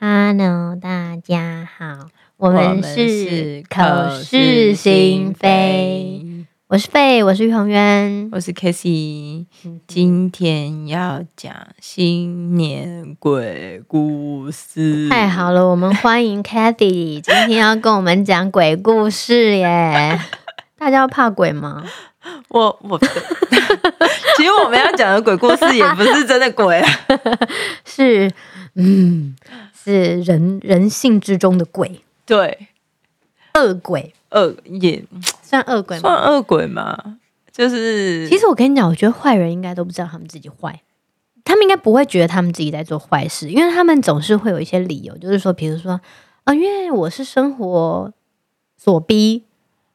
Hello， 大家好，我们是口是心非。我是费，我是于宏渊，我是 Cathy。今天要讲新年鬼故事，太好了！我们欢迎 Cathy， 今天要跟我们讲鬼故事耶。大家怕鬼吗？我其实我们要讲的鬼故事也不是真的鬼啊，是是人性之中的鬼，对，恶鬼，也算恶鬼吗？算恶鬼嘛，就是其实我跟你讲，我觉得坏人应该都不知道他们自己坏，他们应该不会觉得他们自己在做坏事，因为他们总是会有一些理由，就是说，比如说啊，因为我是生活所逼，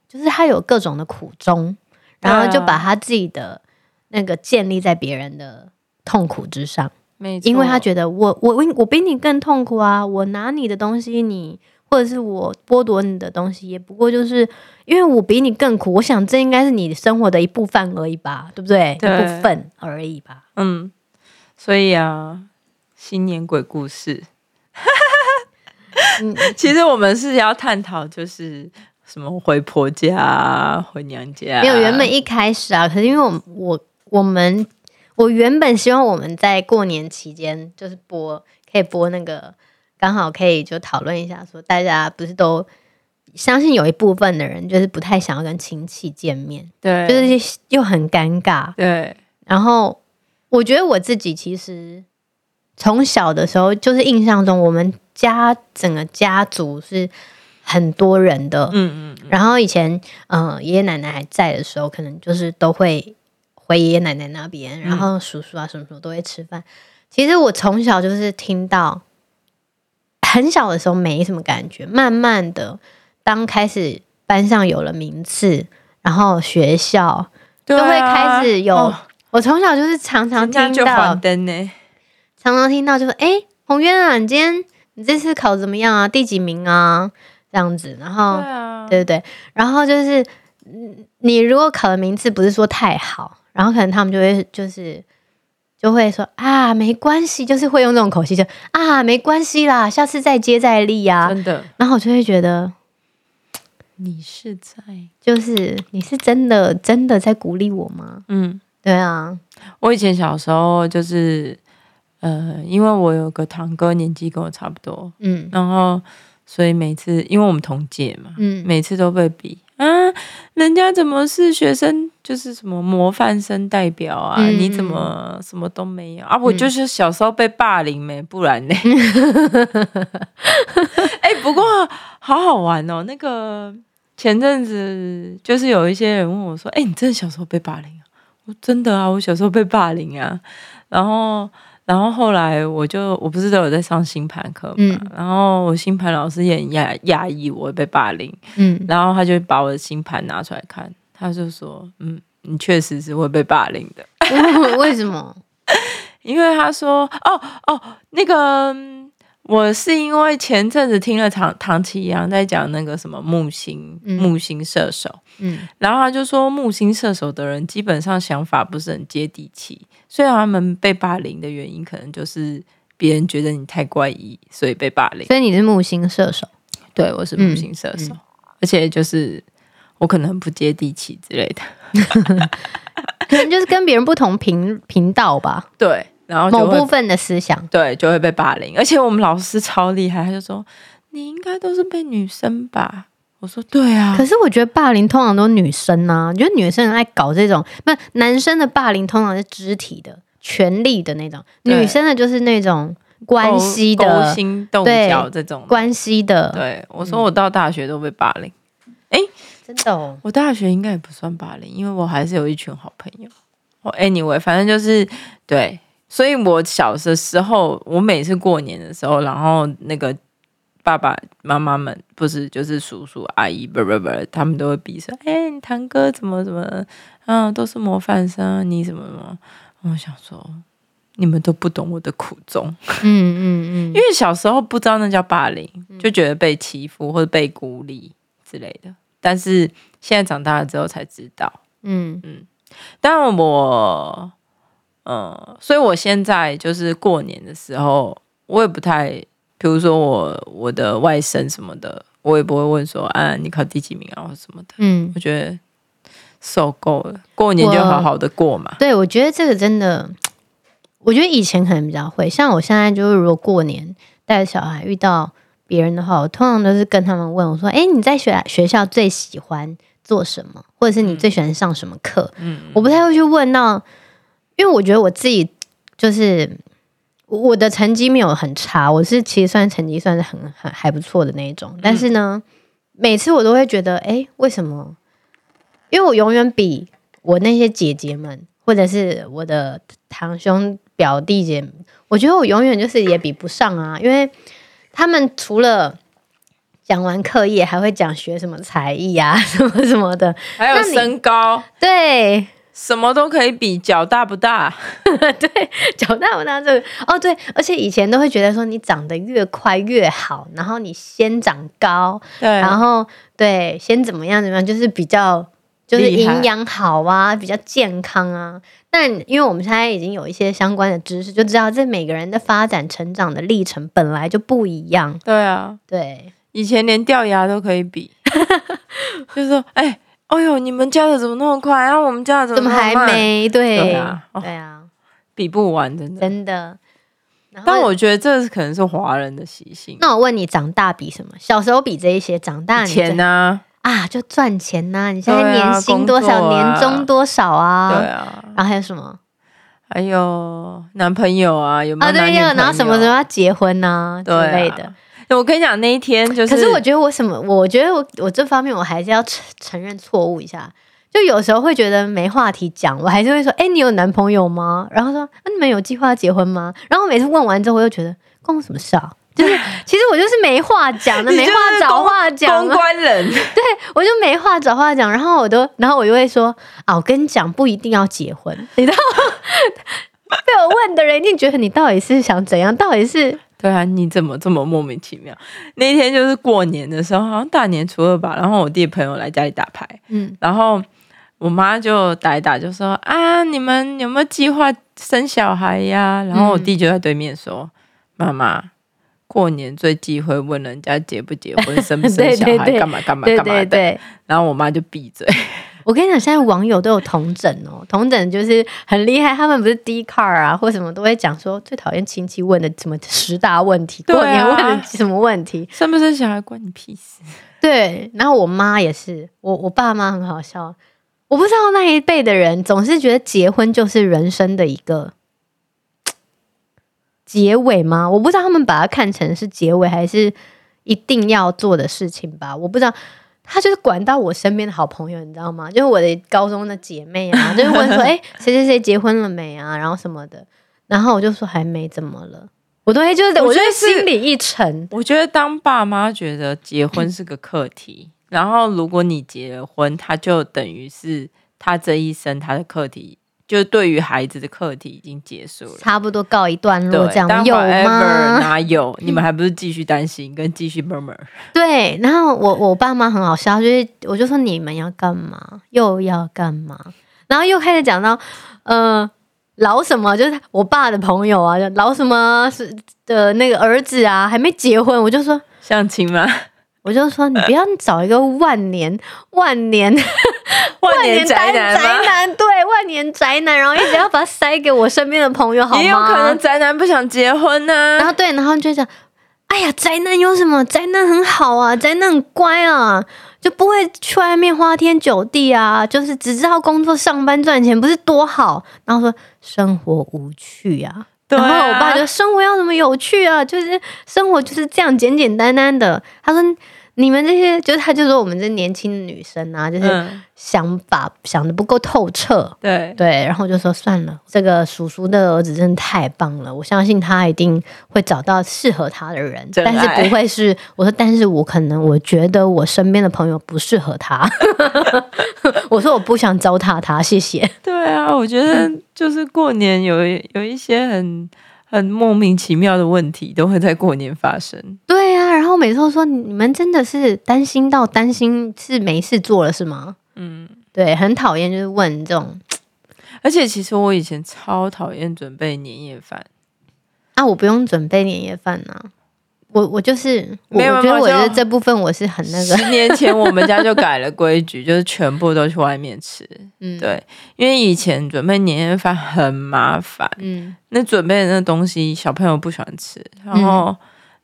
就是他有各种的苦衷，然后就把他自己的那个建立在别人的痛苦之上，没错，因为他觉得我比你更痛苦啊，我拿你的东西你，或者是我剥夺你的东西，也不过就是因为我比你更苦，我想这应该是你生活的一部分而已吧，对不对？对，一部分而已吧。嗯，所以啊，新年鬼故事，其实我们是要探讨就是什么回婆家、啊、回娘家、啊，没有，原本一开始啊，可是因为我原本希望我们在过年期间就是可以播那个。刚好可以就讨论一下，说大家不是都相信有一部分的人就是不太想要跟亲戚见面，对，就是又很尴尬，对。然后我觉得我自己其实从小的时候就是印象中，我们家整个家族是很多人的，然后以前爷爷奶奶还在的时候，可能就是都会回爷爷奶奶那边，然后叔叔啊什么什么都会吃饭。其实我从小就是听到。很小的时候没什么感觉，慢慢的，当开始班上有了名次，然后学校就会开始有。哦、我从小就是常听到，常听到就说：“哎，宏渊啊，你这次考怎么样啊？第几名啊？”这样子，然后 对，然后就是你如果考的名次不是说太好，然后可能他们就会就会说啊，没关系，就是会用这种口气，就啊，没关系啦，下次再接再厉啊，真的。然后我就会觉得，你是真的在鼓励我吗？嗯，对啊。我以前小时候就是，因为我有个堂哥，年纪跟我差不多，嗯，然后所以每次因为我们同届嘛，嗯，每次都被比。啊，人家怎么是学生，就是什么模范生代表啊？你怎么什么都没有啊？我就是小时候被霸凌没，不然呢？哎，不过好好玩哦。那个前阵子就是有一些人问我说：“哎，你真的小时候被霸凌啊？”我真的啊，我小时候被霸凌啊。然后后来我不是都有在上星盘课嘛，然后我星盘老师也很讶异我被霸凌，然后他就把我的星盘拿出来看，他就说，你确实是会被霸凌的。为什么？因为他说，那个我是因为前阵子听了唐奇阳在讲那个什么木星射手，然后他就说木星射手的人基本上想法不是很接地气。所以他们被霸凌的原因，可能就是别人觉得你太怪异，所以被霸凌。所以你是木星射手，对，我是木星射手，而且就是我可能不接地气之类的，可能就是跟别人不同频道吧。对，然后某部分的思想，对，就会被霸凌。而且我们老师超厉害，他就说你应该都是被女生吧。我说对啊，可是我觉得霸凌通常都是女生啊，我觉得女生很爱搞这种，不，男生的霸凌通常是肢体的、权力的那种，女生的就是那种关系的、勾心斗角这种关系的。对，我说我到大学都被霸凌，真的哦，我大学应该也不算霸凌，因为我还是有一群好朋友。Anyway， 反正就是对，所以我小的时候，我每次过年的时候，然后那个。爸爸妈妈们不是就是叔叔阿姨不，他们都会比说，你堂哥怎么怎么，都是模范生，你怎么怎么。我想说，你们都不懂我的苦衷。因为小时候不知道那叫霸凌，就觉得被欺负或者被孤立之类的。但是现在长大了之后才知道。当然我所以我现在就是过年的时候，我也不太，比如说我的外甥什么的，我也不会问说啊你考第几名啊或什么的。我觉得受够了，过年就好好的过嘛。对，我觉得这个真的，我觉得以前可能比较会，像我现在就是如果过年带小孩遇到别人的话，我通常都是跟他们问我说：“哎，你在学校最喜欢做什么，或者是你最喜欢上什么课？”我不太会去问到，因为我觉得我自己就是我的成绩没有很差，我是其实成绩算是很还不错的那一种。但是呢，每次我都会觉得，哎，为什么？因为我永远比我那些姐姐们，或者是我的堂兄表弟姐，我觉得我永远就是也比不上啊，因为他们除了讲完课业还会讲学什么才艺啊什么什么的，还有身高，对，什么都可以比，脚大不大对，脚大不大这个哦对，而且以前都会觉得说你长得越快越好，然后你先长高，对，然后对先怎么样，就是比较就是营养好啊，比较健康啊。但因为我们现在已经有一些相关的知识，就知道这每个人的发展成长的历程本来就不一样。对啊，对，以前连掉牙都可以比就是说哎呦你们家的怎么那么快啊，我们家的怎么还没，对啊，比不完，真的。但我觉得这可能是华人的习性。那我问你，长大比什么？小时候比这一些，长大你钱啊，就赚钱呐！你现在年薪多少，年终多少啊？对啊，然后还有什么？还有男朋友啊，有没有男女朋友？然后什么时候要结婚啊之类的。我跟你讲，那一天就是，可是我觉得我这方面我还是要承认错误一下。就有时候会觉得没话题讲，我还是会说：“哎，你有男朋友吗？”然后说：“你们有计划结婚吗？”然后每次问完之后，我又觉得关我什么事啊？就是，其实我就是没话讲的，没话找话讲，公关人。对，我就没话找话讲，然后我就会说啊，我跟你讲，不一定要结婚，你知道吗？被我问的人一定觉得你到底是想怎样？到底是对啊？你怎么这么莫名其妙？那天就是过年的时候，好像大年初二吧，然后我弟朋友来家里打牌，然后我妈就打一打，就说啊，你们有没有计划生小孩呀？然后我弟就在对面说，妈妈。过年最忌讳问人家结不结婚、生不生小孩、干嘛的，然后我妈就闭嘴。我跟你讲，现在网友都有同整哦，同整就是很厉害，他们不是 Dcard 啊或什么都会讲说最讨厌亲戚问的什么10大问题，过年问的什么问题，生不生小孩关你屁事。对，然后我妈也是，我爸妈很好笑，我不知道那一辈的人总是觉得结婚就是人生的一个。结尾吗？我不知道他们把它看成是结尾还是一定要做的事情吧，我不知道。他就是管到我身边的好朋友，你知道吗？就是我的高中的姐妹啊，就是问说谁结婚了没啊，然后什么的，然后我就说还没，怎么了，我就心里一沉。我觉得当爸妈觉得结婚是个课题然后如果你结了婚，他就等于是他这一生他的课题，就对于孩子的课题已经结束了，差不多告一段落这样。有吗？哪有？你们还不是继续担心跟继续 murmur。 对，然后我爸妈很好笑，就是我就说你们要干嘛又要干嘛，然后又开始讲到老什么，就是我爸的朋友啊，老什么的那个儿子啊还没结婚，我就说相亲吗？我就说你不要找一个万年宅男，对，万年宅男，然后一直要把它塞给我身边的朋友好吗？也有可能宅男不想结婚啊，然后对，然后就讲哎呀宅男有什么，宅男很好啊，宅男很乖啊，就不会去外面花天酒地啊，就是只知道工作上班赚钱，不是多好。然后说生活无趣啊，然后我爸就生活要什么有趣啊，就是生活就是这样简简单单的。他说你们这些，就是他就说我们这年轻的女生啊，就是想法想得不够透彻。对，然后我就说算了，这个叔叔的儿子真的太棒了，我相信他一定会找到适合他的人，但是不会是我说，但是我可能我觉得我身边的朋友不适合他我说我不想糟蹋他，谢谢。对啊，我觉得就是过年有一些很莫名其妙的问题都会在过年发生。对啊，然后每次都说你们真的是担心是没事做了是吗？对，很讨厌就是问这种。而且其实我以前超讨厌准备年夜饭啊，我不用准备年夜饭啊，我就是没有，我觉得我觉得这部分我是很那个。10年前我们家就改了规矩，就是全部都去外面吃。嗯，对，因为以前准备年夜饭很麻烦。嗯，那准备的那东西小朋友不喜欢吃，然后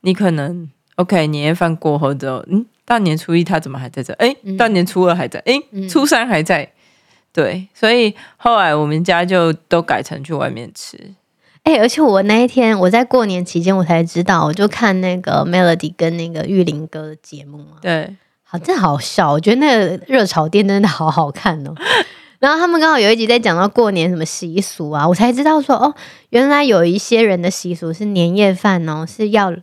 你可能、OK 年夜饭过后之后，到年初一他怎么还在这？到年初二还在，初三还在。对，所以后来我们家就都改成去外面吃。而且我那一天我在过年期间我才知道，我就看那个 Melody 跟那个玉林哥的节目啊，对，好，真的好笑，我觉得那个热炒店真的好好看哦。然后他们刚好有一集在讲到过年什么习俗啊，我才知道说哦，原来有一些人的习俗是年夜饭哦是要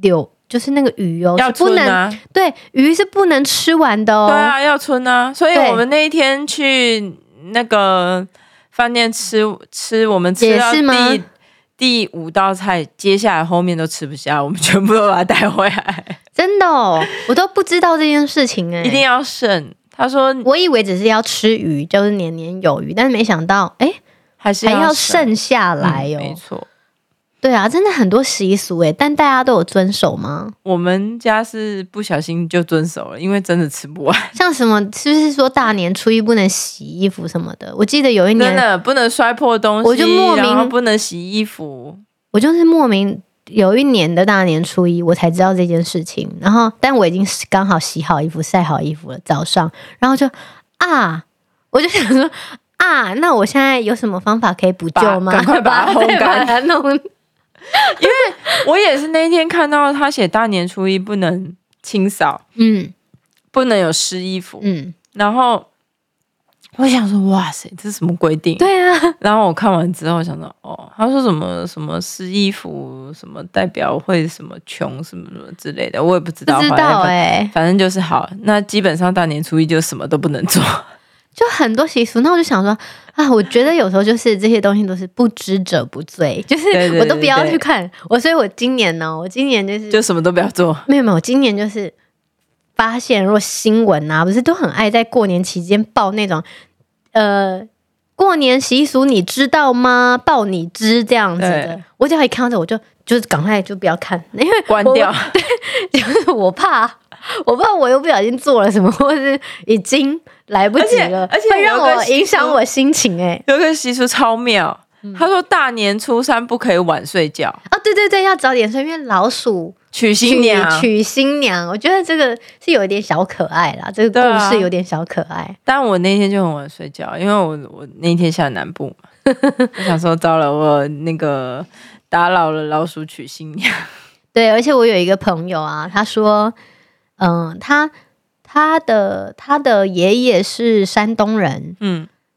留，就是那个鱼哦要春啊，不能，对，鱼是不能吃完的哦，对啊，要春啊，所以我们那一天去那个饭店吃，我们吃到第5道菜，接下来后面都吃不下，我们全部都把它带回来。真的哦，我都不知道这件事情一定要剩。他说，我以为只是要吃鱼，就是年年有余，但是没想到，还要剩下来哦。没错，对啊，真的很多习俗但大家都有遵守吗？我们家是不小心就遵守了，因为真的吃不完。像什么，是不是说大年初一不能洗衣服什么的？我记得有一年真的不能摔破东西，我就莫名，然后不能洗衣服。我就是莫名有一年的大年初一，我才知道这件事情。然后，但我已经刚好洗好衣服、晒好衣服了，早上，然后就我就想说那我现在有什么方法可以补救吗？赶快把它烘干，把它弄。因为我也是那天看到他写大年初一不能清扫，不能有湿衣服，然后我想说哇塞，这是什么规定？对啊。然后我看完之后想说他说什么什么湿衣服什么代表会什么穷什么什么之类的，我也不知道，反正就是好，那基本上大年初一就什么都不能做。就很多习俗，那我就想说我觉得有时候就是这些东西都是不知者不罪，就是我都不要去看。所以我今年呢，我今年就什么都不要做。没有，我今年就是发现，如果新闻啊，不是都很爱在过年期间报那种过年习俗你知道吗？报你知这样子的，我只要一看到这，我就是赶快就不要看，因为关掉。对，就是我怕我又不小心做了什么，或是已经来不及了，而且会让我影响我心情。有个习俗超妙，他说大年初三不可以晚睡觉啊！对对对，要早点睡，因为老鼠娶新娘。我觉得这个是有点小可爱啦，这个故事有点小可爱。但我那天就很晚睡觉，因为我那天下南部嘛，我想说糟了，我那个打扰了老鼠娶新娘。对，而且我有一个朋友啊，他说。他的爷爷是山东人，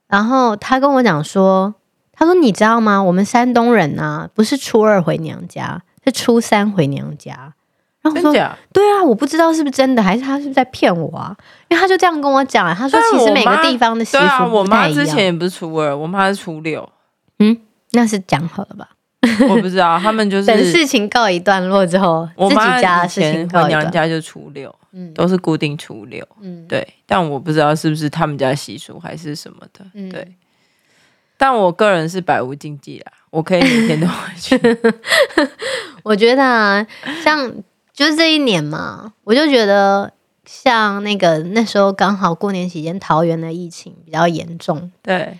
然后他跟我讲说，他说你知道吗？我们山东人啊，不是初2回娘家，是初3回娘家。然后我说，对啊，我不知道是不是真的，还是他是不是在骗我啊？因为他就这样跟我讲，他说其实每个地方的习俗不太一样。我妈之前也不是初2，我妈是初6。那是讲好了吧？我不知道，他们就是等事情告一段落之后，自己家的事情告一段落。我娘家就初6，都是固定初6，对。但我不知道是不是他们家习俗还是什么的，对。但我个人是百无禁忌啦，我可以每天都回去。我觉得像就是这一年嘛，我就觉得像那时候刚好过年期间，桃园的疫情比较严重，对。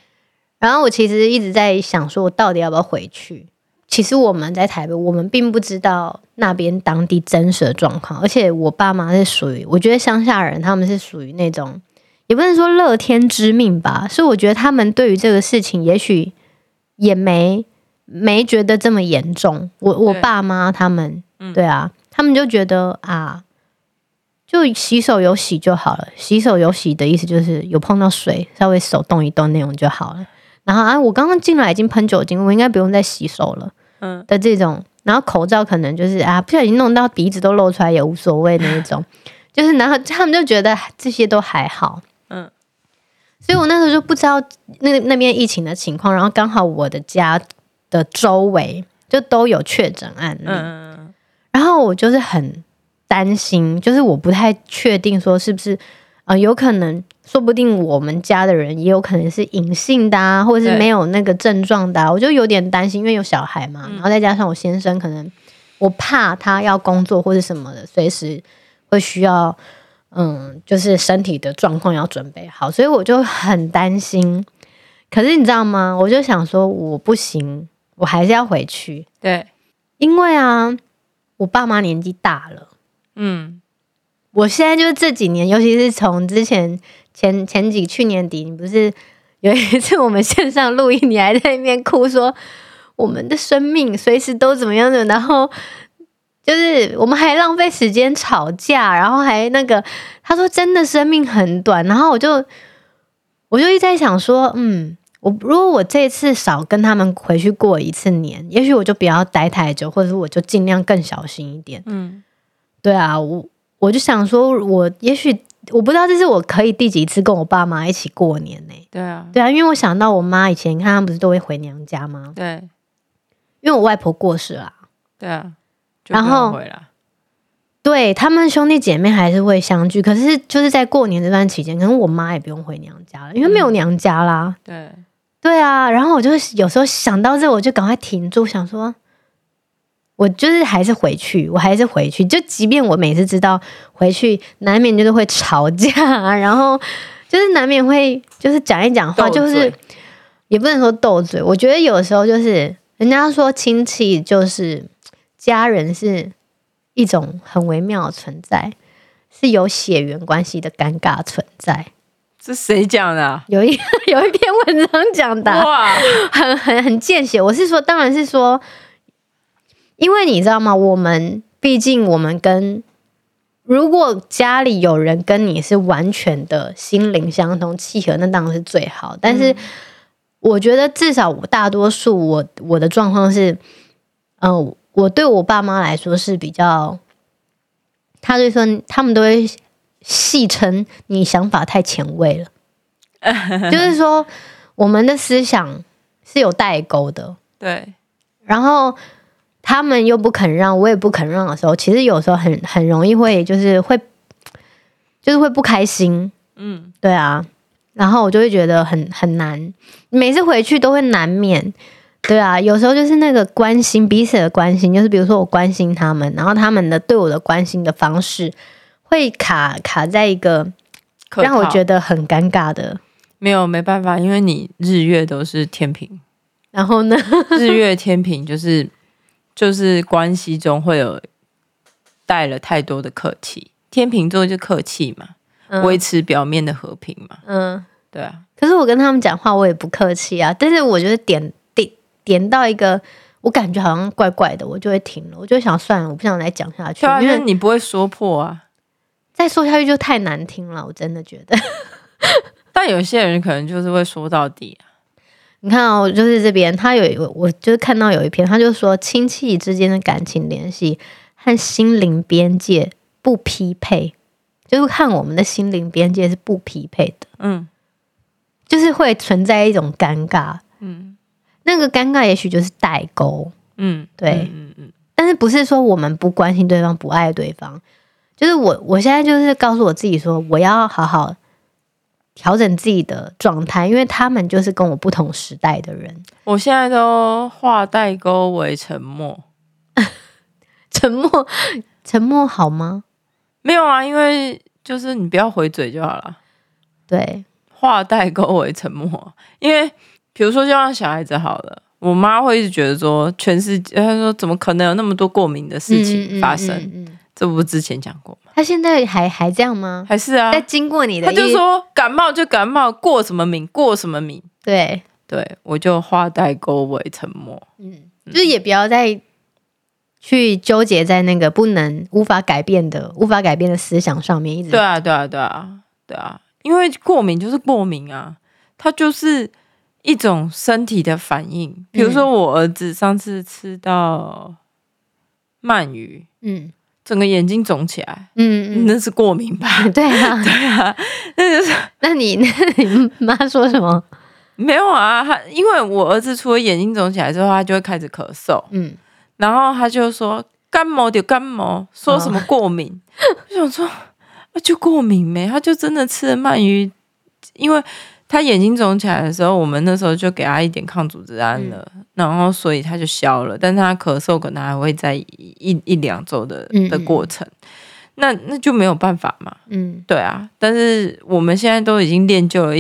然后我其实一直在想，说我到底要不要回去。其实我们在台北，我们并不知道那边当地真实的状况，而且我爸妈是属于，我觉得乡下人他们是属于那种，也不能说乐天知命吧，是我觉得他们对于这个事情也许也没觉得这么严重。我爸妈他们，对啊，他们就觉得就洗手有洗就好了，洗手有洗的意思就是有碰到水，稍微手动一动那种就好了。然后我刚刚进来已经喷酒精，我应该不用再洗手了，的这种。然后口罩可能就是不小心弄到鼻子都露出来也无所谓那一种，就是然后他们就觉得这些都还好，所以我那时候就不知道那边疫情的情况，然后刚好我的家的周围就都有确诊案例，然后我就是很担心，就是我不太确定说是不是有可能说不定我们家的人也有可能是隐性的啊，或者是没有那个症状的啊，我就有点担心，因为有小孩嘛，然后再加上我先生可能我怕他要工作或是什么的，随时会需要就是身体的状况要准备好，所以我就很担心。可是你知道吗，我就想说我不行，我还是要回去。对，因为啊我爸妈年纪大了，我现在就是这几年，尤其是从之前去年底，你不是有一次我们线上录音，你还在那边哭说我们的生命随时都怎么样的，然后就是我们还浪费时间吵架，然后还那个他说真的生命很短，然后我就一直在想说如果我这次少跟他们回去过一次年，也许我就不要待太久，或者是我就尽量更小心一点。对啊，我就想说我也许我不知道这是我可以第几次跟我爸妈一起过年欸。对啊，对啊，因为我想到我妈以前，你看她不是都会回娘家吗？对，因为我外婆过世啦。对啊，然后对他们兄弟姐妹还是会相聚，可是就是在过年这段期间，可能我妈也不用回娘家了，因为没有娘家啦。对啊，然后我就有时候想到这，我就赶快停住，想说我就是还是回去，就即便我每次知道回去难免就是会吵架，然后就是难免会就是讲一讲话，就是也不能说斗嘴，我觉得有时候就是人家说亲戚就是家人是一种很微妙的存在，是有血缘关系的尴尬存在。是谁讲的啊？有一篇文章讲的啊。哇，很见血。我是说，当然是说，因为你知道吗？我们毕竟我们跟如果家里有人跟你是完全的心灵相通契合，那当然是最好。但是我觉得至少我大多数我的状况是，我对我爸妈来说是比较，他就说他们都会戏称你想法太前卫了，就是说我们的思想是有代沟的。对，然后他们又不肯让，我也不肯让的时候，其实有时候很容易会就是会不开心。对啊，然后我就会觉得很难，每次回去都会难免。对啊，有时候就是那个关心彼此的关心，就是比如说我关心他们，然后他们的对我的关心的方式会卡在一个让我觉得很尴尬的。没办法，因为你日月都是天平，然后呢日月天平就是关系中会有带了太多的客气，天平座就客气嘛，维持表面的和平嘛。对啊，可是我跟他们讲话我也不客气啊，但是我觉得点到一个我感觉好像怪怪的，我就会停了，我就想算了，我不想再讲下去。因为你不会说破啊，再说下去就太难听了，我真的觉得但有些人可能就是会说到底啊。你看哦，就是这边他有，我就是看到有一篇，他就说亲戚之间的感情联系和心灵边界不匹配，就是看我们的心灵边界是不匹配的。就是会存在一种尴尬。那个尴尬也许就是代沟。对。但是不是说我们不关心对方不爱对方，就是我现在就是告诉我自己说我要好好调整自己的状态，因为他们就是跟我不同时代的人。我现在都化代沟为沉默沉默好吗？没有啊，因为就是你不要回嘴就好了。对，化代沟为沉默。因为比如说就像小孩子好了，我妈会一直觉得说全世界，她说怎么可能有那么多过敏的事情发生。这不是之前讲过吗？她现在还这样吗？还是啊，在经过你的，她就说感冒就感冒，过什么敏过什么敏。对，我就化代沟为沉默。就是也不要再去纠结在那个无法改变的思想上面一直。对啊，因为过敏就是过敏啊，它就是一种身体的反应。比如说我儿子上次吃到鳗鱼，整个眼睛肿起来。那是过敏吧？对啊，那你妈说什么？没有啊，因为我儿子除了眼睛肿起来之后，他就会开始咳嗽。然后他就说干冒就干冒，说什么过敏。我想说就过敏没，他就真的吃了鳗鱼，因为他眼睛肿起来的时候，我们那时候就给他一点抗组织胺了，然后所以他就消了，但是他咳嗽可能还会在一两周 的过程，那就没有办法嘛，对啊，但是我们现在都已经练就了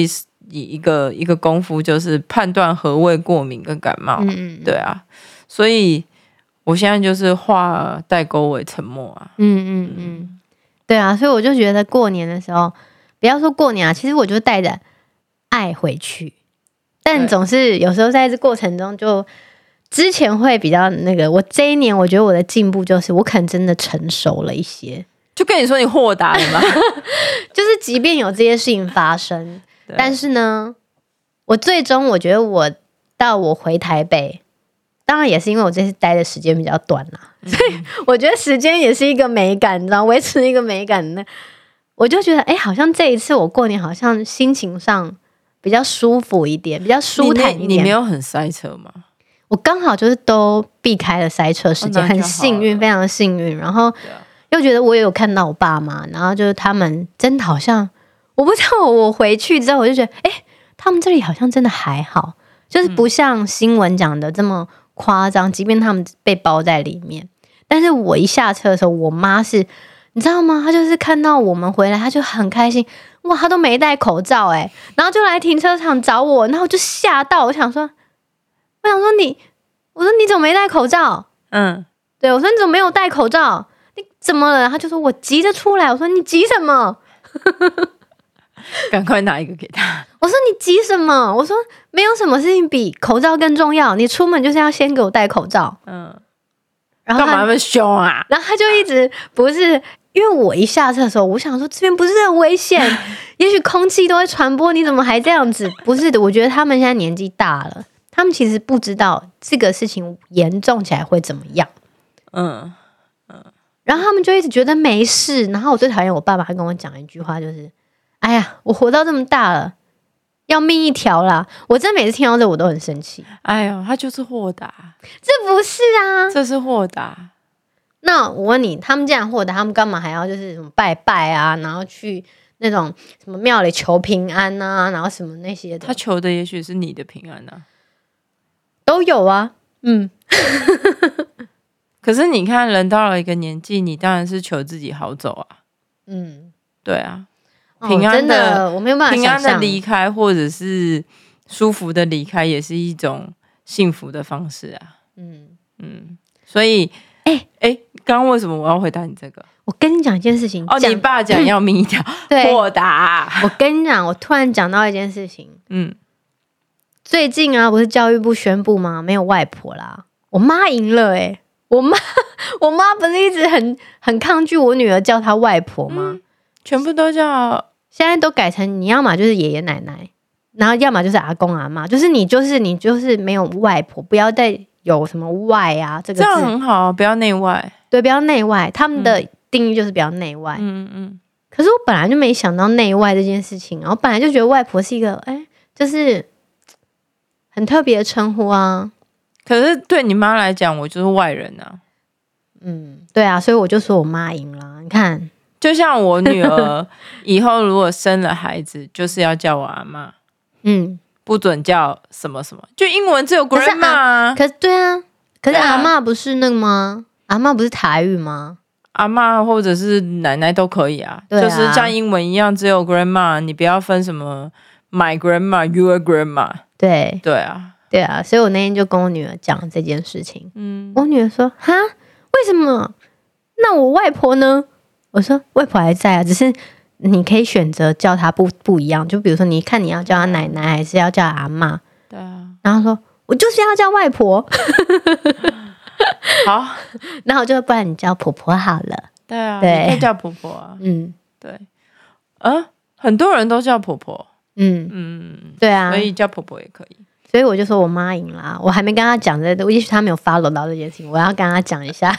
一个功夫，就是判断何谓过敏跟感冒，对啊，所以我现在就是化代沟为沉默啊，对啊，所以我就觉得过年的时候，不要说过年啊，其实我就带着爱回去，但总是有时候在这过程中，就之前会比较那个，我这一年我觉得我的进步就是我可能真的成熟了一些，就跟你说你豁达了嘛，就是即便有这些事情发生，但是呢，我最终我觉得我到我回台北，当然也是因为我这次待的时间比较短啦，所以我觉得时间也是一个美感，你知道，维持一个美感的，我就觉得好像这一次我过年好像心情上比较舒服一点，比较舒坦一点。你没有很塞车吗？我刚好就是都避开了塞车时间，很幸运，非常幸运。然后又觉得我也有看到我爸妈，然后就是他们真的好像，我不知道我回去之后我就觉得，他们这里好像真的还好，就是不像新闻讲的这么夸张，即便他们被包在里面。但是我一下车的时候，我妈是，你知道吗？她就是看到我们回来，她就很开心，哇，她都没戴口罩然后就来停车场找我，然后我就吓到，我想说你怎么没戴口罩？对，我说你怎么没有戴口罩？你怎么了？她就说我急着出来，我说你急什么？赶快拿一个给他，我说你急什么？我说没有什么事情比口罩更重要，你出门就是要先给我戴口罩。然后干嘛那么凶啊？然后他就一直不是，因为我一下车的时候，我想说这边不是很危险，也许空气都会传播，你怎么还这样子？不是的，我觉得他们现在年纪大了，他们其实不知道这个事情严重起来会怎么样。然后他们就一直觉得没事。然后我最讨厌我爸爸跟我讲一句话，就是哎呀，我活到这么大了，要命一条啦！我真的每次听到这，我都很生气。哎呦，他就是豁达，这不是啊，这是豁达。那我问你，他们既然豁达，他们干嘛还要就是什么拜拜啊，然后去那种什么庙里求平安啊，然后什么那些的？他求的也许是你的平安啊，都有啊，可是你看，人到了一个年纪，你当然是求自己好走啊。对啊。平安 的我没有办法想象，平安的离开或者是舒服的离开也是一种幸福的方式啊。所以刚刚为什么我要回答你这个？我跟你讲一件事情，你爸讲要命一条，豁达。我跟你讲，我突然讲到一件事情，最近啊，不是教育部宣布吗？没有外婆啦，我妈赢了我妈不是一直很抗拒我女儿叫她外婆吗？全部都叫，现在都改成你要嘛就是爷爷奶奶，然后要嘛就是阿公阿嬷，就是你没有外婆，不要再有什么外啊这个字，这样很好，不要内外，对，不要内外，他们的定义就是不要内外。可是我本来就没想到内外这件事情，我本来就觉得外婆是一个就是很特别的称呼啊。可是对你妈来讲，我就是外人啊。对啊，所以我就说我妈赢了，你看。就像我女儿以后如果生了孩子，就是要叫我阿嬷，不准叫什么什么，就英文只有 grandma 啊。可是阿嬷不是那个吗？阿嬷不是台语吗？阿嬷或者是奶奶都可以啊，就是像英文一样，只有 grandma， 你不要分什么 my grandma your grandma。对啊，所以我那天就跟我女儿讲这件事情，我女儿说哈，为什么？那我外婆呢？我说外婆还在啊，只是你可以选择叫她不一样，就比如说你看你要叫她奶奶还是要叫她阿嬷。对啊，然后说我就是要叫外婆。好，然后就不然你叫婆婆好了。对啊，你可以叫婆婆啊。对，很多人都叫婆婆。对啊，所以叫婆婆也可以。所以我就说我妈赢了，我还没跟她讲这个，也许她没有 follow 到这件事情，我要跟她讲一下。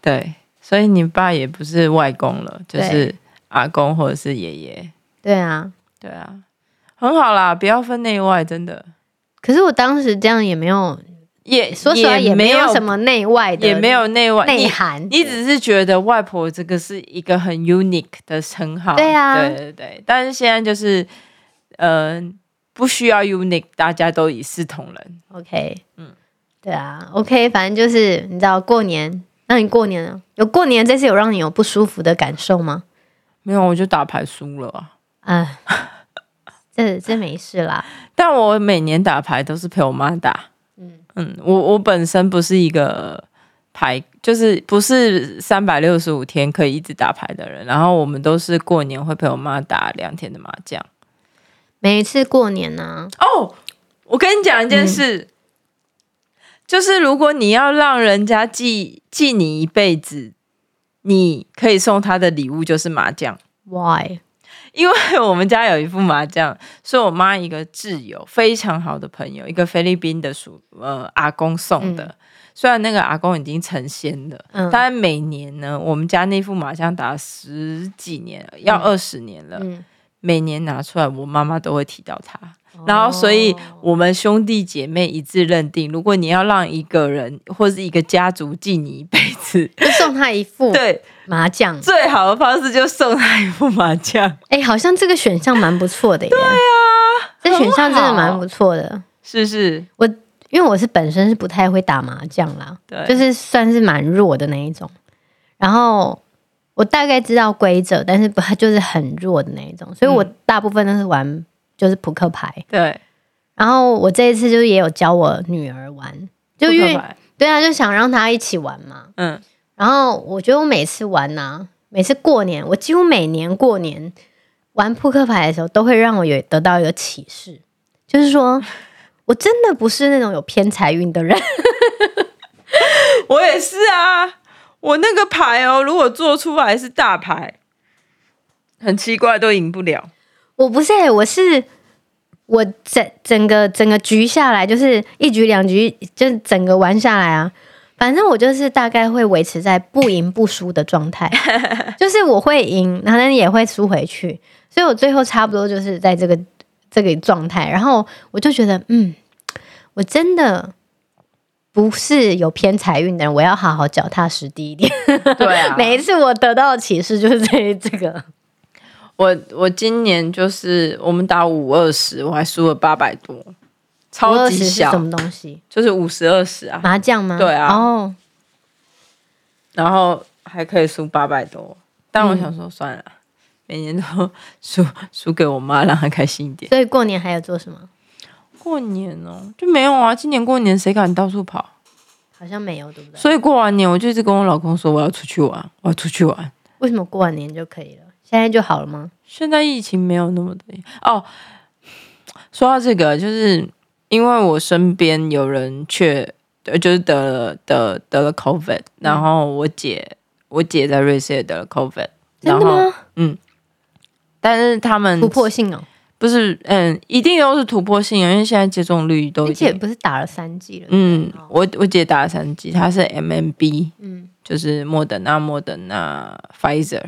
对。所以你爸也不是外公了，就是阿公或者是爷爷。对啊，很好啦，不要分内外，真的。可是我当时这样也没有说实话也没有什么内外的，也没有内外内涵，你只是觉得外婆这个是一个很 unique 的称号。对啊，对对对。但是现在就是不需要 unique， 大家都一视同仁。OK， 嗯，对啊 ，OK， 反正就是你知道过年，那你过年有过年这次有让你有不舒服的感受吗？没有，我就打牌输了啊。哎，这没事啦。但我每年打牌都是陪我妈打。嗯，我本身不是一个牌，就是不是365天可以一直打牌的人。然后我们都是过年会陪我妈打2天的麻将。每一次过年呢、啊，哦，我跟你讲一件事，就是如果你要让人家记你一辈子，你可以送他的礼物就是麻将。Why？ 因为我们家有一副麻将，是我妈一个挚友，非常好的朋友，一个菲律宾的阿公送的。虽然那个阿公已经成仙了，但每年呢，我们家那副麻将打了10几年了，要20年了。每年拿出来，我妈妈都会提到他。然后，所以我们兄弟姐妹一致认定，如果你要让一个人或是一个家族记你一辈子，就送他一副对麻将。最好的方式就送他一副麻将。哎、欸，好像这个选项蛮不错的耶。对啊，这选项真的蛮不错的。是是，我因为我是本身是不太会打麻将啦，对，就是算是蛮弱的那一种。然后我大概知道规则，但是就是很弱的那一种，所以我大部分都是玩。就是扑克牌，对。然后我这一次就是也有教我女儿玩，就因为对啊，就想让她一起玩嘛。嗯。然后我觉得我每次玩啊，每次过年，我几乎每年过年玩扑克牌的时候，都会让我有得到一个启示，就是说我真的不是那种有偏财运的人。我也是啊，我那个牌哦，如果做出来是大牌，很奇怪都赢不了。我不是、欸，我 整个局下来，就是1局2局，就整个玩下来啊。反正我就是大概会维持在不赢不输的状态，就是我会赢，然后也会输回去，所以我最后差不多就是在这个状态。然后我就觉得，我真的不是有偏财运的人，我要好好脚踏实地一点。对啊，每一次我得到的启示就是这个。我今年就是我们打520，我还输了800多，超级小。520是什么东西？就是5020啊，麻将吗？对啊。哦。然后还可以输800多，但我想说算了，每年都输给我妈，让她开心一点。所以过年还有做什么？过年哦，就没有啊。今年过年谁敢到处跑？好像没有，对不对？所以过完年我就一直跟我老公说我要出去玩，我要出去玩。为什么过完年就可以了？现在就好了吗？现在疫情没有那么的哦。说到这个，就是因为我身边有人就是得了 COVID， 然后我姐在瑞士也得了 COVID， 真的吗？但是他们突破性哦，不是，一定都是突破性，因为现在接种率都已经，而且不是打了3剂了，我姐打了3剂，她是 MMB，就是莫德纳 Pfizer，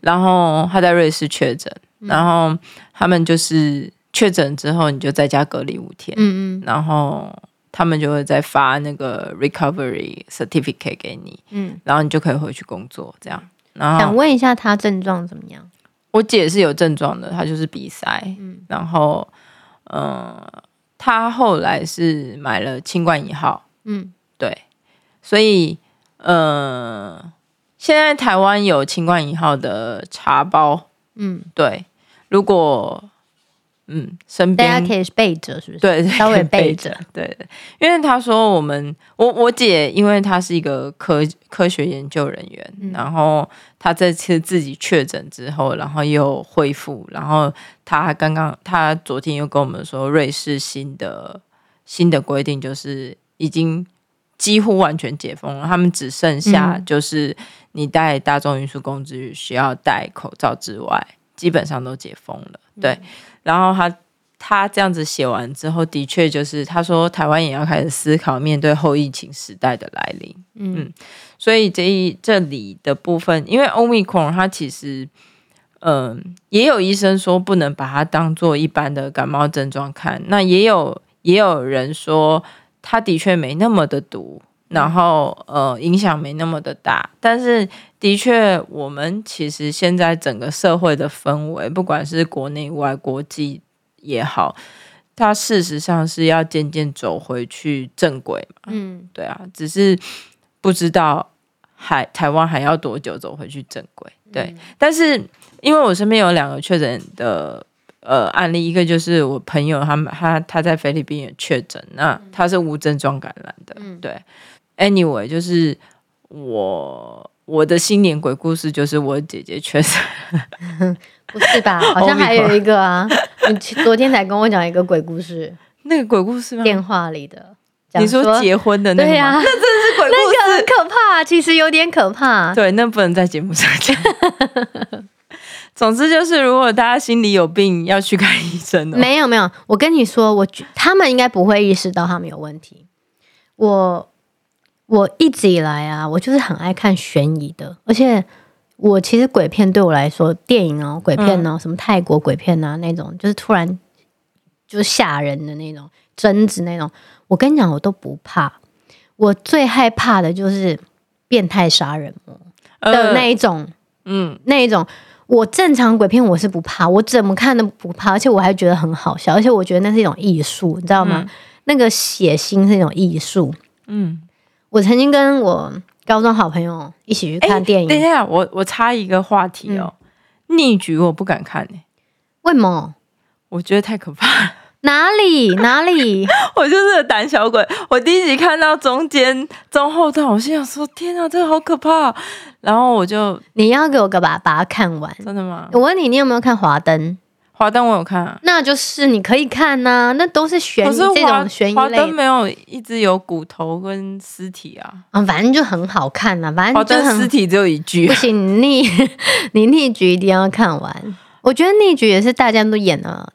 然后他在瑞士确诊，然后他们就是确诊之后你就在家隔离5天，然后他们就会再发那个 recovery certificate 给你，然后你就可以回去工作这样。然后想问一下他症状怎么样？我姐是有症状的，她就是鼻塞，然后她后来是买了清冠1号，对，所以。现在台湾有清冠1号的茶包，对，如果身边大家可以备着，是不是？对，稍微备着，对，因为他说我姐，因为她是一个科学研究人员，然后她这次自己确诊之后，然后又恢复，然后她昨天又跟我们说，瑞士新的规定就是已经。几乎完全解封了，他们只剩下就是你带大众运输工具需要戴口罩之外，基本上都解封了。对，然后他这样子写完之后，的确就是他说台湾也要开始思考面对后疫情时代的来临。所以这里的部分，因为 Omicron 它其实，也有医生说不能把它当做一般的感冒症状看，那也有人说。它的确没那么的毒，然后影响没那么的大，但是的确我们其实现在整个社会的氛围，不管是国内外国际也好，它事实上是要渐渐走回去正轨嘛。嗯，对啊，只是不知道台湾还要多久走回去正轨。对，但是因为我身边有两个确诊的案例，一个就是我朋友他在菲律宾也确诊，那他是无症状感染的。对 ，anyway， 就是我的新年鬼故事就是我姐姐确诊。不是吧？好像还有一个啊，你昨天才跟我讲一个鬼故事。那个鬼故事吗？电话里的。你说结婚的那个吗？对啊，那真的是鬼故事，那个很可怕，其实有点可怕。对，那不能在节目上讲。总之就是，如果大家心里有病，要去看医生。没有没有，我跟你说，他们应该不会意识到他们有问题。我一直以来啊，我就是很爱看悬疑的，而且我其实鬼片对我来说，电影哦，鬼片哦，什么泰国鬼片啊那种，就是突然就是吓人的那种争执那种。我跟你讲，我都不怕，我最害怕的就是变态杀人魔的那一种，那一种。我正常鬼片我是不怕，我怎么看都不怕，而且我还觉得很好笑，而且我觉得那是一种艺术，你知道吗？那个血腥是一种艺术。我曾经跟我高中好朋友一起去看电影。等一下，我插一个话题哦，逆局我不敢看欸。为什么？我觉得太可怕了。哪里？我就是个胆小鬼。我第一集看到中后段，我心想说：“天啊，这个好可怕！”然后我就你要给我个把它看完，真的吗？我问你，你有没有看《华灯》？《华灯》我有看啊，那就是你可以看啊，那都是悬疑这种悬疑类。华灯没有一直有骨头跟尸体啊，反正就很好看啊，反正就很。华灯尸体只有一句，不行，你逆局一定要看完。我觉得逆局也是大家都演了。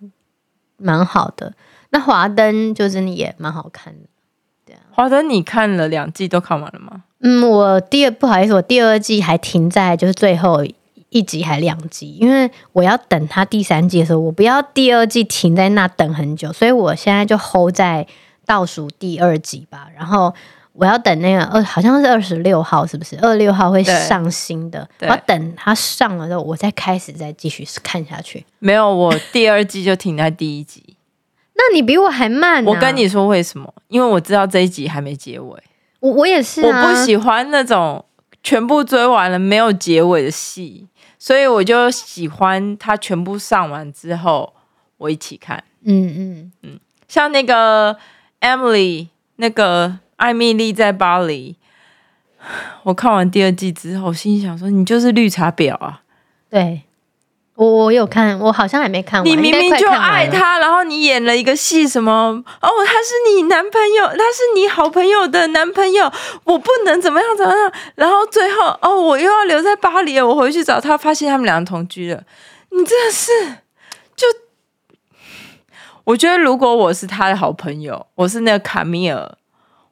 蛮好的，那华灯就是也蛮好看的，对啊。华灯你看了两季都看完了吗？不好意思，我第二季还停在就是最后一集还两集，因为我要等它第三季的时候，我不要第二季停在那等很久，所以我现在就 hold 在倒数第二集吧。然后我要等那个好像是26号，是不是26号会上新的？我要等它上了之后，我再开始再继续看下去。没有，我第二季就停在第一集。那你比我还慢啊。我跟你说为什么？因为我知道这一集还没结尾。我也是啊。我不喜欢那种全部追完了没有结尾的戏，所以我就喜欢它全部上完之后我一起看。像那个 Emily 那个。艾蜜莉在巴黎，我看完第二季之后，心想说：“你就是绿茶婊啊！”对，我有看，我好像还没看完。你明明就爱他，然后你演了一个戏，什么哦，他是你男朋友，他是你好朋友的男朋友，我不能怎么样，然后最后哦，我又要留在巴黎了，我回去找他，发现他们两个同居了。你真的是就，我觉得如果我是他的好朋友，我是那个卡米尔。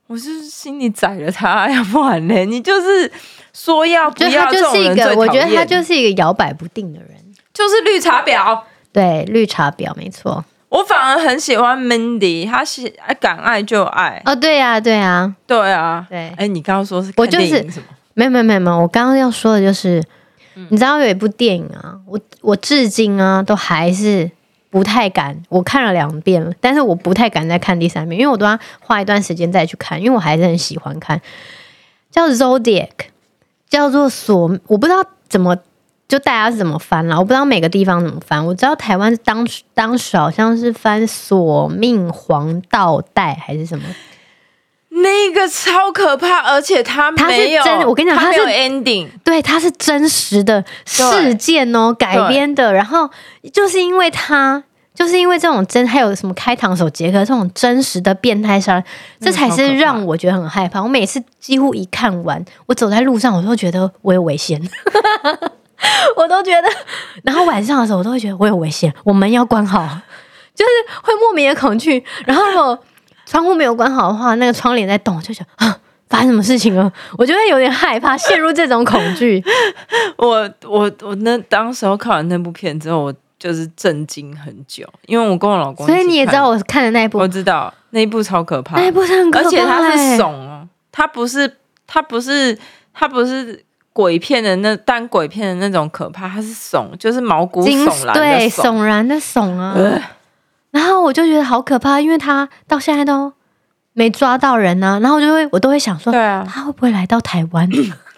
我是心里宰了他，要不然呢？你就是说要不要这种人最讨厌。我觉得他就是一个摇摆不定的人，就是绿茶婊。对，绿茶婊没错。我反而很喜欢 Mandy， 她是敢爱就爱。哦，对啊。对，哎，你刚刚说是看电影什么？没有，我刚刚要说的就是，你知道有一部电影啊，我至今啊都还是。不太敢，我看了2遍了，但是我不太敢再看第3遍，因为我都要花一段时间再去看，因为我还是很喜欢看。叫 Zodiac， 叫做我不知道怎么就大家是怎么翻啦，我不知道每个地方怎么翻。我知道台湾当时好像是翻索命黄道带还是什么，那个超可怕，而且它没有，我跟你讲，它没有 ending， 对，它是真实的事件哦改编的，然后就是因为这种还有什么开膛手杰克这种真实的变态杀人，这才是让我觉得很害怕。我每次几乎一看完，我走在路上，我都觉得我有危险，我都觉得，然后晚上的时候，我都会觉得我有危险，我门要关好，就是会莫名的恐惧，然后。窗户没有关好的话，那个窗帘在动，我就想啊，发生什么事情了？我就会有点害怕，陷入这种恐惧。我那当时候看完那部片之后，我就是震惊很久，因为我跟我老公一起看，所以你也知道我看的那一部，我知道那一部超可怕，那一部很可怕，而且它是怂哦，它不是鬼片的那单鬼片的那种可怕，它是怂，就是毛骨悚然的对悚然的怂啊、然后我就觉得好可怕，因为他到现在都没抓到人啊，然后我都会想说，对啊，他会不会来到台湾？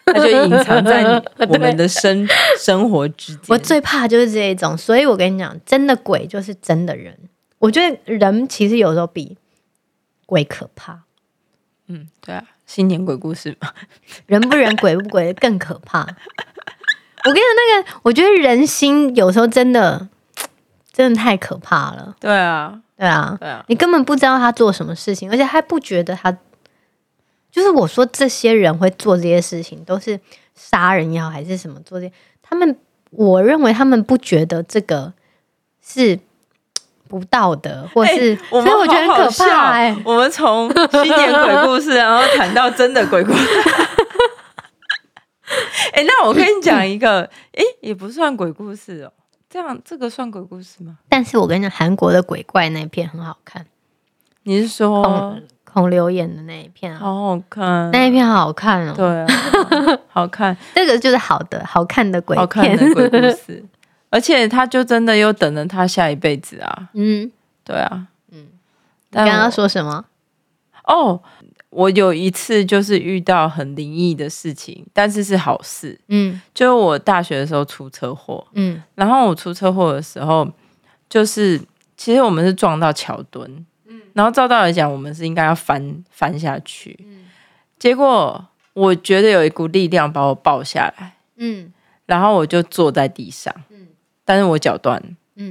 他就隐藏在我们的生活之间。我最怕就是这一种，所以我跟你讲，真的鬼就是真的人。我觉得人其实有时候比鬼可怕。嗯，对啊，新年鬼故事嘛，人不人鬼不鬼更可怕。我跟你讲，我觉得人心有时候真的太可怕了。对啊，对啊，对啊，你根本不知道他做什么事情，而且还不觉得他。就是我说这些人会做这些事情都是杀人也好还是什么做这些，我认为他们不觉得这个是不道德或是、所以我觉得很可怕、我们从新年鬼故事然后谈到真的鬼故事、那我跟你讲一个也不算鬼故事哦，这个算鬼故事吗？但是我跟你讲，韩国的鬼怪那片很好看。你是说孔刘演的那一片、好好看，那一片好好看哦。对啊，好看。这个就是好看的鬼片，好看的鬼故事。而且他就真的又等了他下一辈子啊。嗯，对啊。嗯，你刚刚说什么？我有一次就是遇到很灵异的事情，但是是好事。嗯，就是我大学的时候出车祸。嗯，然后我出车祸的时候，就是其实我们是撞到桥墩。然后照道理讲，我们是应该要翻下去、结果我觉得有一股力量把我抱下来，然后我就坐在地上，但是我脚断了，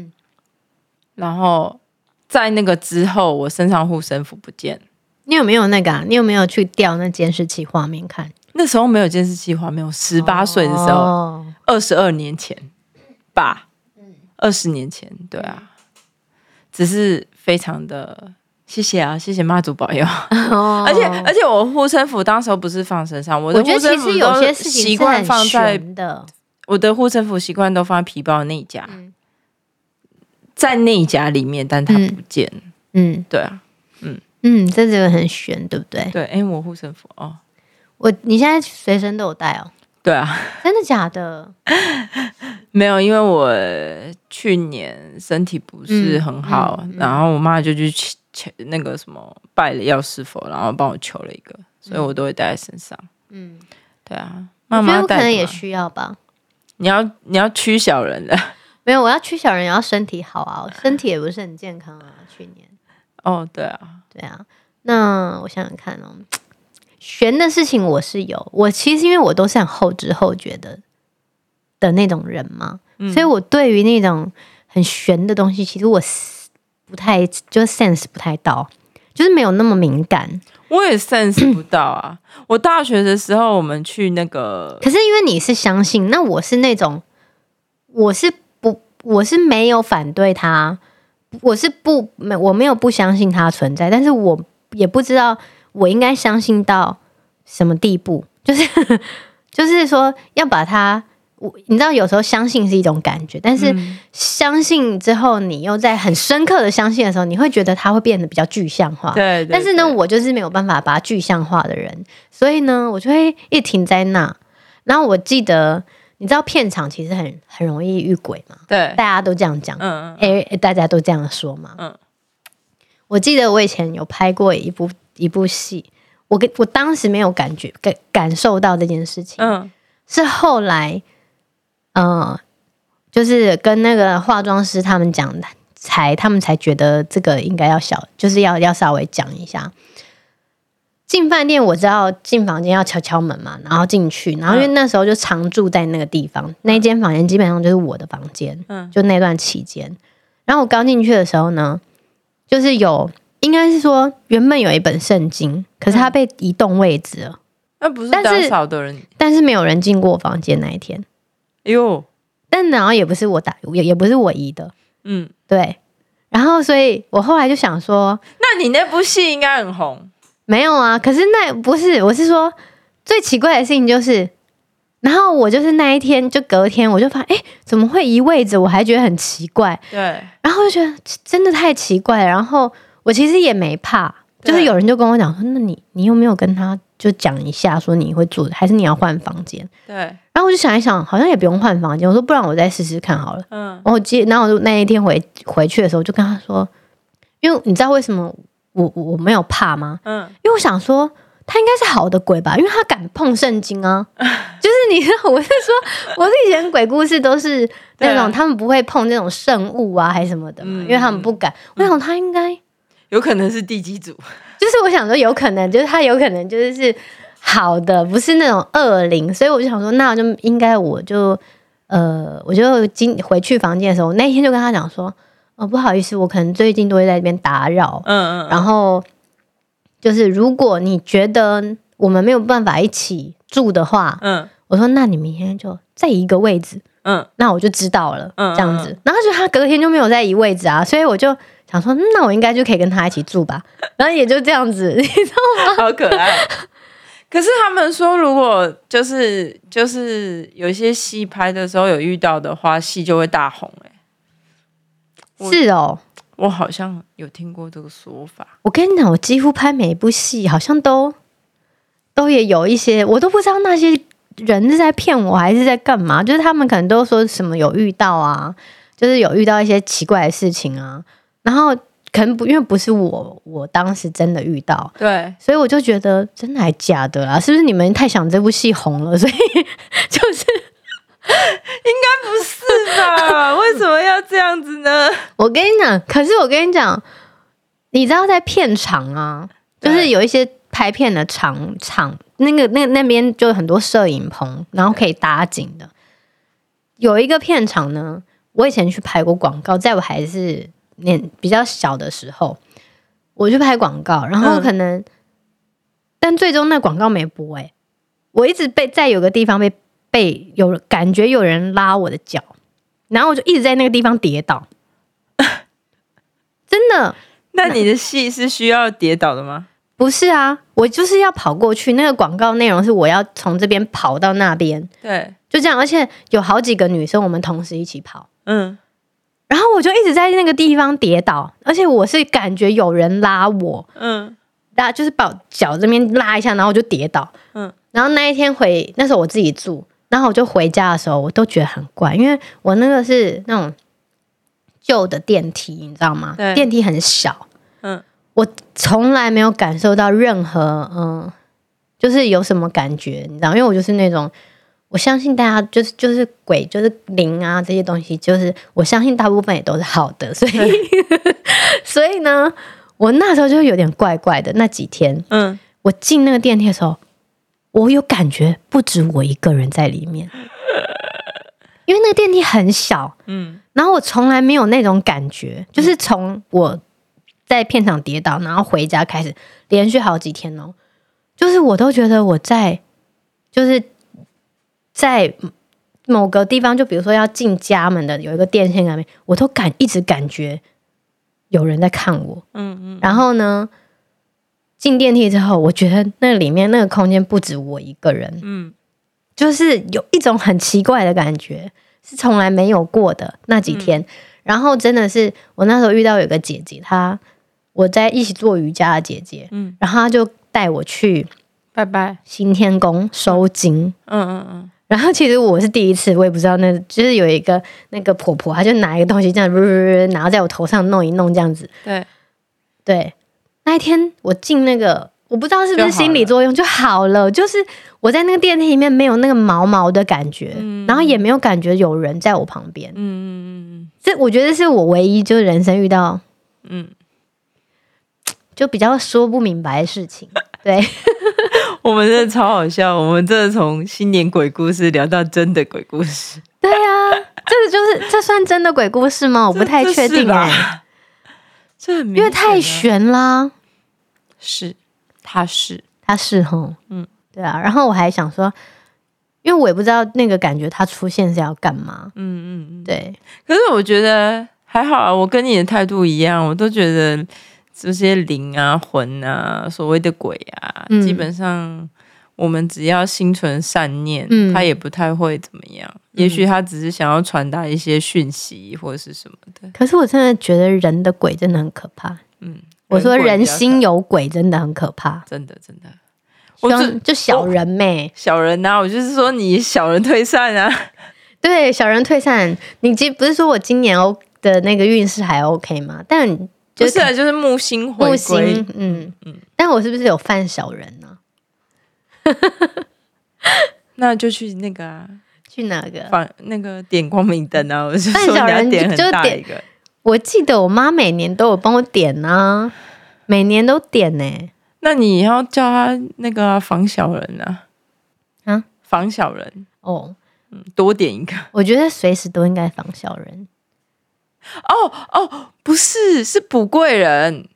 然后在那个之后，我身上护身符不见了。你有没有你有没有去调那监视器画面看？那时候没有监视器画面，我18岁的时候，22年前吧，20年前，对啊，只是非常的谢谢啊，谢谢妈祖保佑。而且我护身符当时候不是放身上，我的护身符都习惯放在的，我的护身符习惯都放在皮包内夹，在内夹里面，但它不见。对啊，这真的很悬，对不对？对，我护身符你现在随身都有带哦？对啊。真的假的？没有，因为我去年身体不是很好，然后我妈就去那个什么拜了药师佛，然后帮我求了一个，所以我都会带在身上。对啊，妈妈带。我觉得我可能也需要吧。你要驱小人的？没有，我要驱小人，也要身体好啊，我身体也不是很健康啊，去年。对啊，对啊。那我想想看哦。悬的事情我是有，我其实因为我都是很后知后觉的那种人嘛，所以我对于那种很悬的东西，其实我不太就是 sense 不太到，就是没有那么敏感。我也 sense 不到啊。我大学的时候，我们去那个，可是因为你是相信，那我是那种，我是没有反对他，我没有不相信他存在，但是我也不知道。我应该相信到什么地步？就是说，要把它，你知道，有时候相信是一种感觉，但是相信之后，你又在很深刻的相信的时候，你会觉得它会变得比较具象化。对， 对， 对。但是呢，我就是没有办法把它具象化的人，所以呢，我就会一停在那。然后我记得，你知道片场其实很容易遇鬼嘛？对，大家都这样讲，大家都这样说嘛。我记得我以前有拍过一部戏，我当时没有感受到这件事情，是后来，就是跟那个化妆师他们讲，他们才觉得这个应该就是要稍微讲一下。进饭店我知道进房间要敲敲门嘛，然后进去，然后因为那时候就常住在那个地方，那间房间基本上就是我的房间，就那段期间，然后我刚进去的时候呢，就是应该是说，原本有一本圣经，可是它被移动位置了。那不是打扫的人，但是没有人进过我房间那一天。哎呦！但然后也不是我也不是我移的。对。然后，所以我后来就想说，那你那部戏应该很红。没有啊，可是我是说，最奇怪的事情就是，然后我就是那一天就隔天我就发现怎么会移位置，我还觉得很奇怪，对，然后就觉得真的太奇怪了。然后我其实也没怕，就是有人就跟我讲说，那你有没有跟他就讲一下说你会做的，还是你要换房间？对，然后我就想一想，好像也不用换房间，我说不然我再试试看好了。嗯，然后我就那一天回去的时候就跟他说，因为你知道为什么我没有怕吗？嗯，因为我想说他应该是好的鬼吧，因为他敢碰圣经啊。就是你知道，我是说，我是以前鬼故事都是那种他们不会碰那种圣物啊，还什么的嘛，因为他们不敢。我想他应该有可能是地基主，就是我想说有可能，就是他有可能就是好的，不是那种恶灵。所以我就想说，那就应该我就回去房间的时候，我那天就跟他讲说，哦，不好意思，我可能最近都会在这边打扰，然后。就是如果你觉得我们没有办法一起住的话，我说那你明天就再移一个位置，那我就知道了，这样子。然后就他隔天就没有再移位置啊，所以我就想说，那我应该就可以跟他一起住吧。然后也就这样子，你知道吗？好可爱。可是他们说，如果就是有些戏拍的时候有遇到的话，戏就会大红是哦。我好像有听过这个说法。我跟你讲，我几乎拍每一部戏，好像都也有一些，我都不知道那些人是在骗我还是在干嘛。就是他们可能都说什么有遇到啊，就是有遇到一些奇怪的事情啊。然后可能因为不是我当时真的遇到，对，所以我就觉得真的还假的啦？是不是你们太想这部戏红了，所以就是？应该不是吧？为什么要这样子呢？我跟你讲，你知道在片场啊，就是有一些拍片的场，那边就有很多摄影棚，然后可以搭景的。有一个片场呢，我以前去拍过广告，在我还是比较小的时候，我去拍广告，然后可能，但最终那广告没播。我一直在有个地方被有感觉有人拉我的脚，然后我就一直在那个地方跌倒。真的？那你的戏是需要跌倒的吗？不是啊，我就是要跑过去，那个广告内容是我要从这边跑到那边，对，就这样。而且有好几个女生我们同时一起跑，然后我就一直在那个地方跌倒，而且我是感觉有人拉我，就是把脚这边拉一下，然后我就跌倒。然后那一天那时候我自己住，然后我就回家的时候，我都觉得很怪，因为我那个是那种旧的电梯，你知道吗？电梯很小，我从来没有感受到任何就是有什么感觉，你知道，因为我就是那种我相信大家就是鬼就是灵啊这些东西，就是我相信大部分也都是好的，所以所以呢，我那时候就有点怪怪的。那几天，我进那个电梯的时候。我有感觉不止我一个人在里面，因为那个电梯很小，然后我从来没有那种感觉，就是从我在片场跌倒然后回家开始，连续好几天哦，就是我都觉得我在某个地方，就比如说要进家门的有一个电线那边，我都一直感觉有人在看我，然后呢进电梯之后，我觉得那里面那个空间不止我一个人，就是有一种很奇怪的感觉，是从来没有过的那几天。然后真的是我那时候遇到有个姐姐，我在一起做瑜伽的姐姐，然后她就带我去拜拜行天宫收经，然后其实我是第一次，我也不知道就是有一个那个婆婆，她就拿一个东西这样，然后在我头上弄一弄这样子，对。那一天我进那个，我不知道是不是心理作用就好了，就是我在那个电梯里面没有那个毛毛的感觉，然后也没有感觉有人在我旁边，这我觉得是我唯一就是人生遇到就比较说不明白的事情。对，我们真的超好笑，我们真的从新年鬼故事聊到真的鬼故事。对啊，这算真的鬼故事吗？我不太确定因为太悬啦。是，他是吼，对啊。然后我还想说，因为我也不知道那个感觉他出现是要干嘛，对。可是我觉得还好啊，我跟你的态度一样，我都觉得这些灵啊、魂啊、所谓的鬼啊，基本上我们只要心存善念，他也不太会怎么样。也许他只是想要传达一些讯息或是什么的。可是我真的觉得人的鬼真的很可怕。我说人心有鬼真的很可怕，真的真的。就小人咩，小人啊，我就是说你小人退散啊。对，小人退散。你不是说我今年的那个运势还 OK 吗？但就是不是啊，就是木星回归。但我是不是有犯小人呢？那就去那个啊，去哪个？那个点光明灯啊！我是说你要点很大一个。我记得我妈每年都有帮我点啊，每年都点呢、欸。那你要叫他那个、啊、防小人啊，啊，防小人哦，多点一个。我觉得随时都应该防小人。哦哦，不是，是补贵人。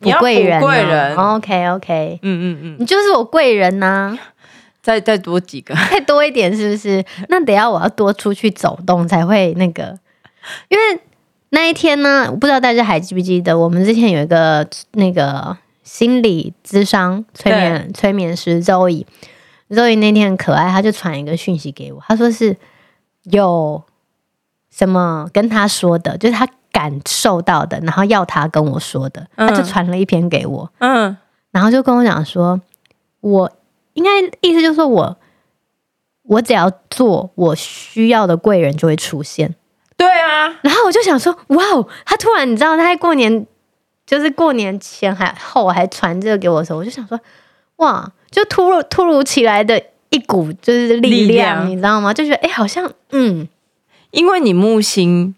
你要补贵人、啊、贵人 ，OK OK， 你就是我贵人呐、啊，再多几个，再多一点是不是？那等一下我要多出去走动才会那个，因为那一天呢，我不知道大家还记不记得，我们之前有一个那个心理咨商催眠师 Zoe 那天很可爱，他就传一个讯息给我，他说是有什么跟他说的，就是他感受到的，然后要他跟我说的，他就传了一篇给我，然后就跟我讲说，我应该意思就是说我只要做我需要的贵人就会出现。对啊，然后我就想说，哇哦，他突然你知道他在过年，就是过年前还后还传这个给我的时候，我就想说，哇，就突如其来的一股就是力量，你知道吗？就觉得好像因为你木星。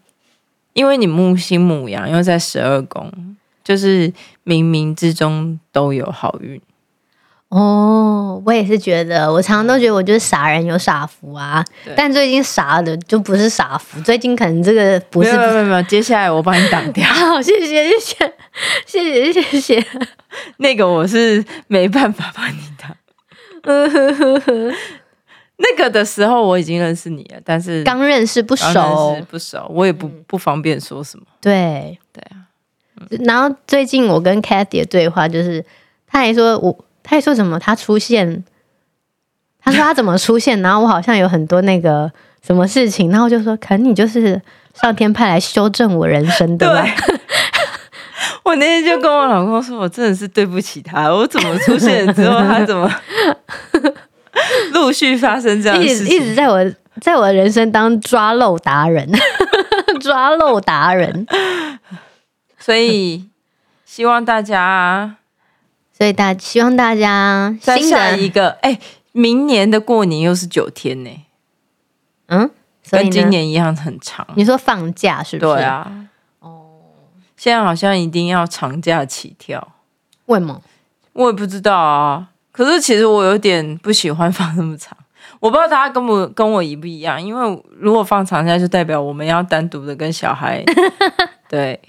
因为你木星牡羊又在12宫，就是冥冥之中都有好运。哦，我也是觉得，我常常都觉得我就是傻人有傻福啊，但最近傻的就不是傻福，最近可能这个不是。没有，接下来我帮你挡掉。好，谢谢。那个我是没办法帮你挡。那个的时候我已经认识你了，但是刚认识不熟，我也不方便说什么。对啊。然后最近我跟 Cathy 的对话就是，他还说什么他出现，他说他怎么出现，然后我好像有很多那个什么事情，然后我就说，可能你就是上天派来修正我人生的吧。对。我那天就跟我老公说，我真的是对不起他，我怎么出现之后，他怎么。陆续发生这样的事情，一直在我人生当抓漏达人，抓漏达人。所以希望大家，希望大家在下一个明年的过年又是9天呢、欸。跟今年一样很长。你说放假是不是？对啊。现在好像一定要长假起跳。为什么？我也不知道啊。可是其实我有点不喜欢放那么长，我不知道大家跟我一不一样，因为如果放长假就代表我们要单独的跟小孩对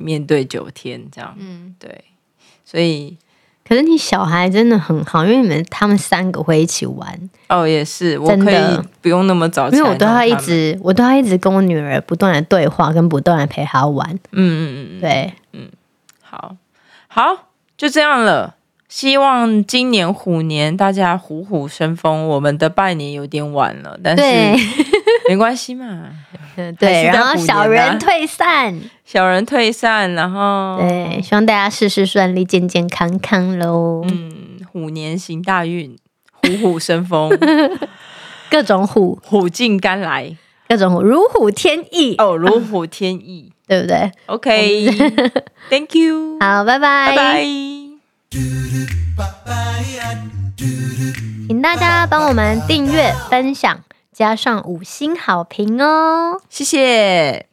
面对9天这样，对，所以可是你小孩真的很好，因为他们3个会一起玩。哦，也是，我可以不用那么早起来，因为我都要一直跟我女儿不断的对话，跟不断的陪她玩。对，好，就这样了。希望今年虎年大家虎虎生风。我们的拜年有点晚了，但是没关系嘛。对，然后小人退散，然后对，希望大家事事顺利，健健康康喽。虎年行大运，虎虎生风，各种虎，虎尽甘来，各种虎，如虎添翼哦，如虎添翼，对不对 ？OK，Thank you， 好，拜拜，拜拜。请大家帮我们订阅、分享，加上5星好评哦！谢谢。